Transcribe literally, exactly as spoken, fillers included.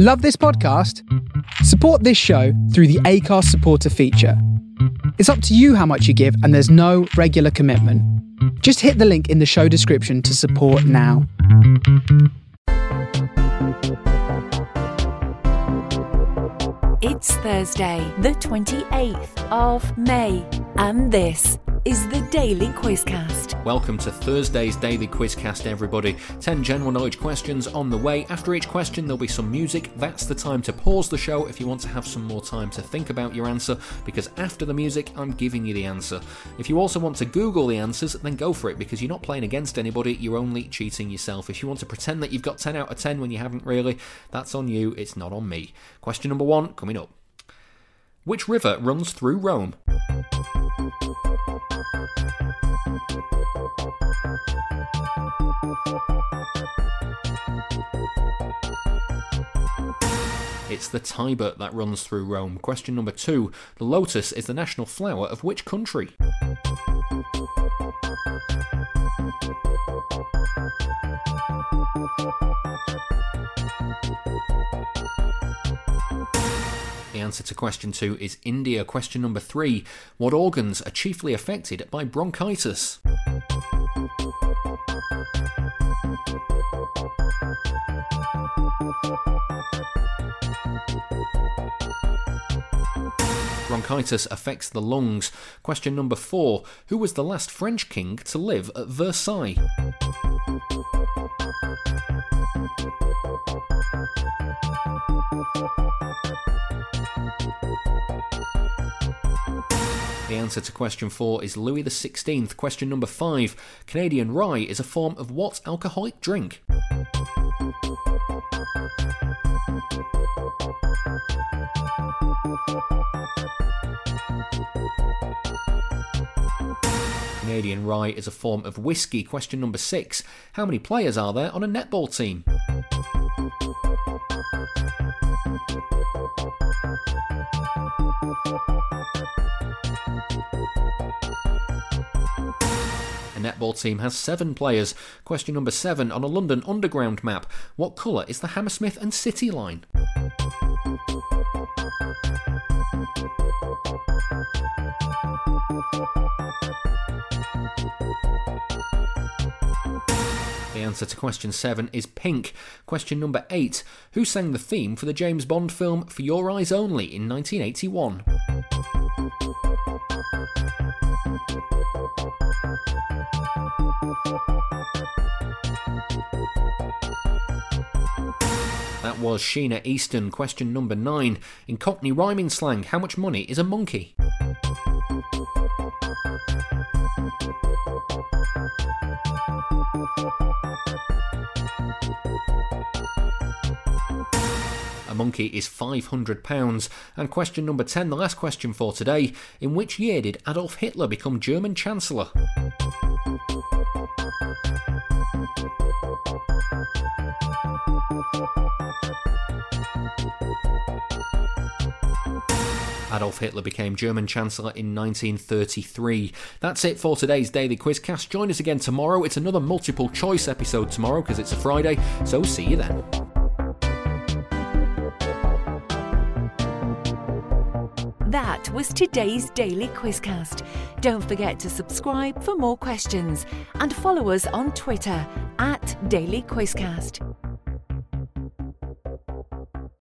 Love this podcast? Support this show through the Acast supporter feature. It's up to you how much you give, and there's no regular commitment. Just hit the link in the show description to support now. It's Thursday, the twenty-eighth of May, and this is the Daily Quizcast. Welcome to Thursday's Daily Quizcast, everybody. ten general knowledge questions on the way. After each question, there'll be some music. That's the time to pause the show if you want to have some more time to think about your answer, because after the music, I'm giving you the answer. If you also want to Google the answers, then go for it, because you're not playing against anybody, you're only cheating yourself. If you want to pretend that you've got ten out of ten when you haven't really, that's on you, it's not on me. Question number one, coming up. Which river runs through Rome? It's the Tiber that runs through Rome. Question number two. The lotus is the national flower of which country? The answer to question two is India. Question number three. What organs are chiefly affected by bronchitis? Bronchitis affects the lungs. Question number four. Who was the last French king to live at Versailles? The answer to question four is Louis the sixteenth. Question number five. Canadian rye is a form of what alcoholic drink? Canadian rye is a form of whiskey. Question number six. How many players are there on a netball team? A netball team has seven players. Question number seven. On a London Underground map, what colour is the Hammersmith and City line? The answer to question seven is pink. Question number eight. Who sang the theme for the James Bond film For Your Eyes Only in nineteen eighty-one? That was Sheena Easton. Question number nine. In Cockney rhyming slang, how much money is a monkey? A monkey is five hundred pounds. And question number ten, the last question for today. In which year did Adolf Hitler become German Chancellor? Adolf Hitler became German Chancellor in nineteen thirty-three. That's it for today's Daily Quizcast. Join us again tomorrow. It's another multiple choice episode tomorrow because it's a Friday, so see you then. That was today's Daily Quizcast. Don't forget to subscribe for more questions and follow us on Twitter at Daily Quizcast.